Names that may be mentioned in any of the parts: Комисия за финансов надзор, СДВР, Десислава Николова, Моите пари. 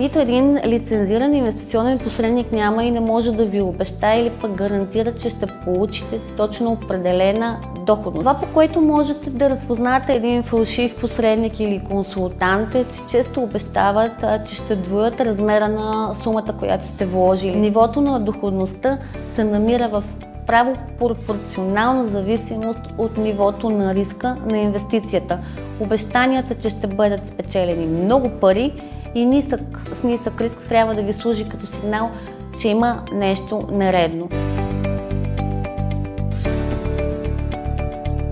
нито един лицензиран инвестиционен посредник няма и не може да ви обещае или пък гарантира, че ще получите точно определена доходност. Това, по което можете да разпознаете един фалшив посредник или консултант, е, че често обещават, че ще двоят размера на сумата, която сте вложили. Нивото на доходността се намира в право пропорционална зависимост от нивото на риска на инвестицията. Обещанията, че ще бъдат спечелени много пари и с нисък риск, трябва да ви служи като сигнал, че има нещо нередно.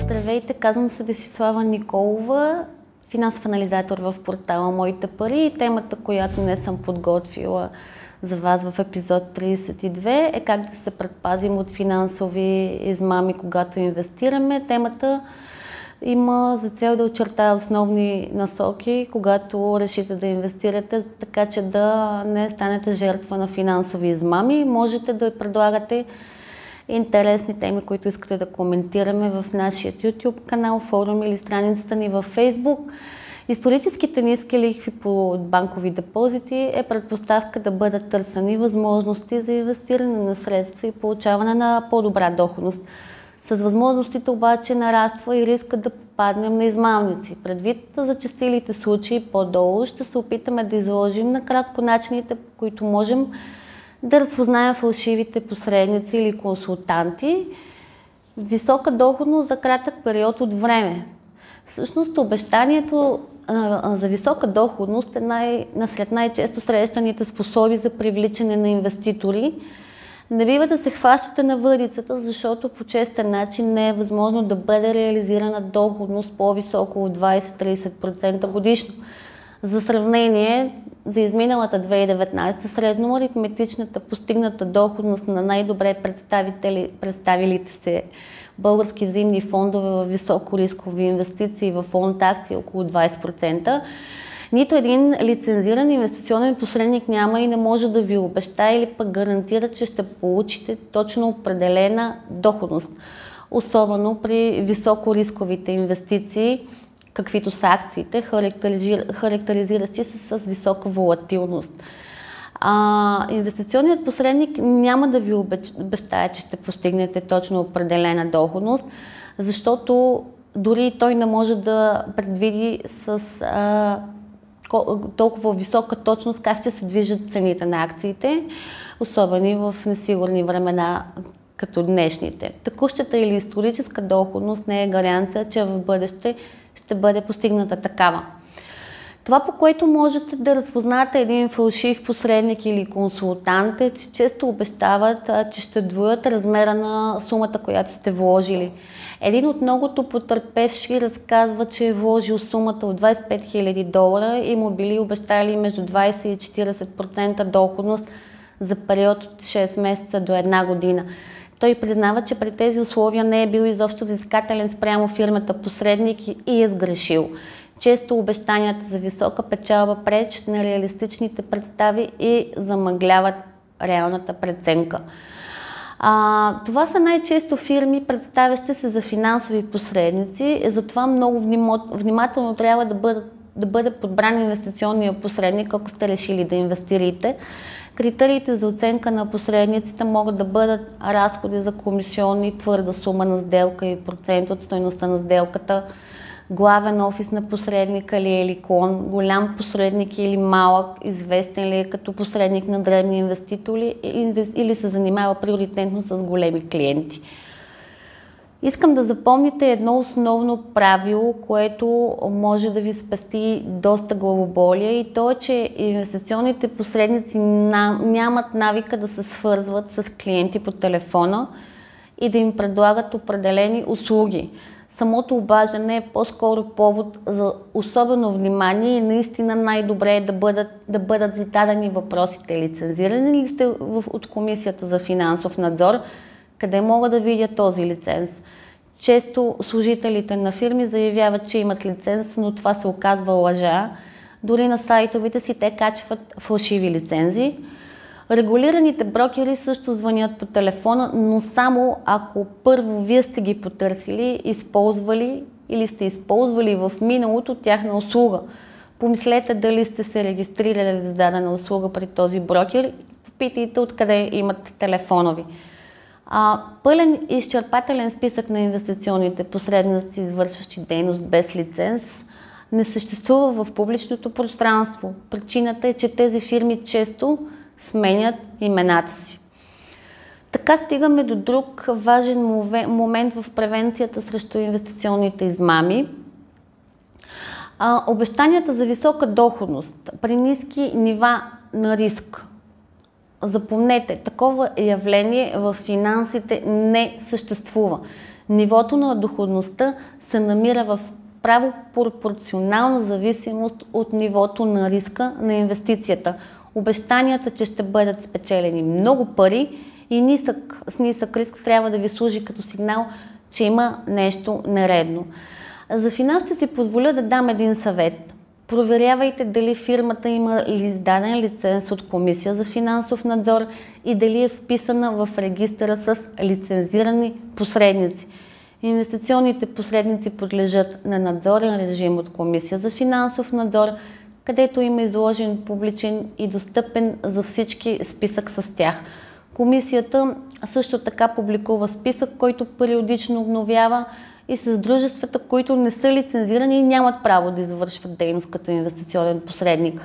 Здравейте, казвам се Десислава Николова, финансов анализатор в портала Моите пари, и темата, която не съм подготвила за вас в епизод 32, е как да се предпазим от финансови измами, когато инвестираме. Темата има за цел да очертая основни насоки, когато решите да инвестирате, така че да не станете жертва на финансови измами. Можете да предлагате интересни теми, които искате да коментираме в нашия YouTube канал, форум или страницата ни във Facebook. Историческите ниски лихви по банкови депозити е предпоставка да бъдат търсени възможности за инвестиране на средства и получаване на по-добра доходност. С възможностите обаче нараства и риска да попаднем на измамници. Предвид зачестилите случаи по-долу, ще се опитаме да изложим накратко начините, по които можем да разпознаем фалшивите посредници или консултанти. Висока доходност за кратък период от време. Всъщност обещанието за висока доходност е сред най-често срещаните способи за привличане на инвеститори. Не бива да се хващате на въдицата, защото по честен начин не е възможно да бъде реализирана доходност по-високо от 20-30% годишно. За сравнение, за изминалата 2019 средно аритметичната постигната доходност на най-добре представилите се български взаимни фондове във високо рискови инвестиции във фонд акции около 20%. Нито един лицензиран инвестиционен посредник няма и не може да ви обещае или пък гарантира, че ще получите точно определена доходност. Особено при високорисковите инвестиции, каквито са акциите, характеризиращи се с висока волатилност. Инвестиционният посредник няма да ви обещае, че ще постигнете точно определена доходност, защото дори той не може да предвиди с толкова висока точност как ще се движат цените на акциите, особено в несигурни времена като днешните. Текущата или историческа доходност не е гаранция, че в бъдеще ще бъде постигната такава. Това, по което можете да разпознаете един фалшив посредник или консултант, е, че често обещават, че ще двоят размера на сумата, която сте вложили. Един от многото потърпевши разказва, че е вложил сумата от $25 000 и му били обещали между 20 и 40% доходност за период от 6 месеца до 1 година. Той признава, че при тези условия не е бил изобщо взискателен спрямо фирмата посредник и е сгрешил. Често обещанията за висока печалба пречат на реалистичните представи и замъгляват реалната преценка. Това са най-често фирми, представящи се за финансови посредници, и затова много внимателно трябва да бъде подбран инвестиционния посредник, ако сте решили да инвестирате. Критериите за оценка на посредниците могат да бъдат разходи за комисиони, твърда сума на сделка и процент от стойността на сделката, главен офис на посредника ли е или клон, голям посредник или малък, известен ли е като посредник на дребни инвеститори или се занимава приоритетно с големи клиенти. Искам да запомните едно основно правило, което може да ви спести доста главоболие, и то е, че инвестиционните посредници нямат навика да се свързват с клиенти по телефона и да им предлагат определени услуги. Самото обаждане е по-скоро повод за особено внимание и наистина най-добре е да бъдат зададени въпросите. Лицензирани ли сте от Комисията за финансов надзор? Къде мога да видя този лиценз? Често служителите на фирми заявяват, че имат лиценз, но това се оказва лъжа. Дори на сайтовете си те качват фалшиви лицензи. Регулираните брокери също звънят по телефона, но само ако първо вие сте ги потърсили, използвали или сте използвали в миналото тяхна услуга. Помислете дали сте се регистрирали за дадена услуга при този брокер и попитайте откъде имат телефона ви. Пълен и изчерпателен списък на инвестиционните посредници, извършващи дейност без лиценз, не съществува в публичното пространство. Причината е, че тези фирми често сменят имената си. Така стигаме до друг важен момент в превенцията срещу инвестиционните измами. Обещанията за висока доходност при ниски нива на риск. Запомнете, такова явление в финансите не съществува. Нивото на доходността се намира в право пропорционална зависимост от нивото на риска на инвестицията. Обещанията, че ще бъдат спечелени много пари и с нисък риск, трябва да ви служи като сигнал, че има нещо нередно. За финал ще си позволя да дам един съвет. Проверявайте дали фирмата има издаден лиценз от Комисия за финансов надзор и дали е вписана в регистъра с лицензирани посредници. Инвестиционните посредници подлежат на надзорен режим от Комисия за финансов надзор, където има изложен публичен и достъпен за всички списък с тях. Комисията също така публикува списък, който периодично обновява, и с дружествата, които не са лицензирани и нямат право да извършват дейност като инвестиционен посредник.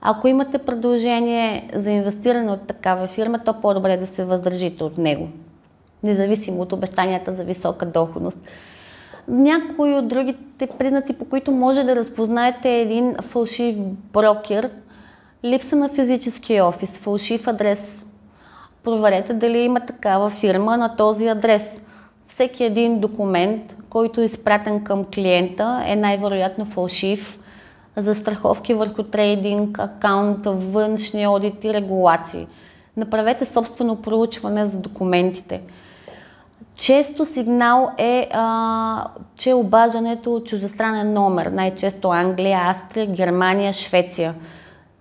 Ако имате предложение за инвестиране от такава фирма, то по-добре е да се въздържите от него, независимо от обещанията за висока доходност. Някои от другите признаци, по които може да разпознаете един фалшив брокер: липса на физически офис, фалшив адрес. Проверете дали има такава фирма на този адрес. Всеки един документ, който е изпратен към клиента, е най-вероятно фалшив. Застраховки върху трейдинг, акаунт, външни одити, регулации. Направете собствено проучване за документите. Често сигнал е, че обаждането от чуждестранен номер, най-често Англия, Австрия, Германия, Швеция.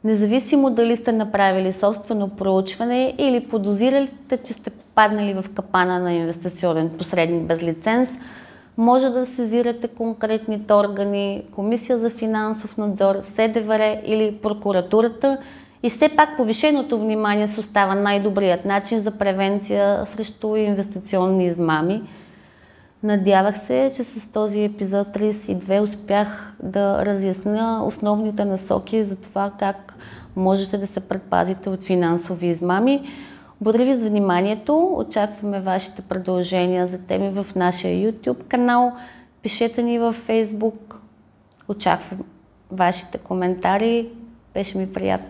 Независимо дали сте направили собствено проучване или подозирате, че сте паднали в капана на инвестиционен посредник без лиценз, може да сезирате конкретните органи, Комисия за финансов надзор, СДВР или прокуратурата, и все пак повишеното внимание се остава най-добрият начин за превенция срещу инвестиционни измами. Надявах се, че с този епизод 32 успях да разясня основните насоки за това как можете да се предпазите от финансови измами. Благодаря ви за вниманието. Очакваме вашите предложения за теми в нашия YouTube канал. Пишете ни във Facebook. Очаквам вашите коментари. Беше ми приятно.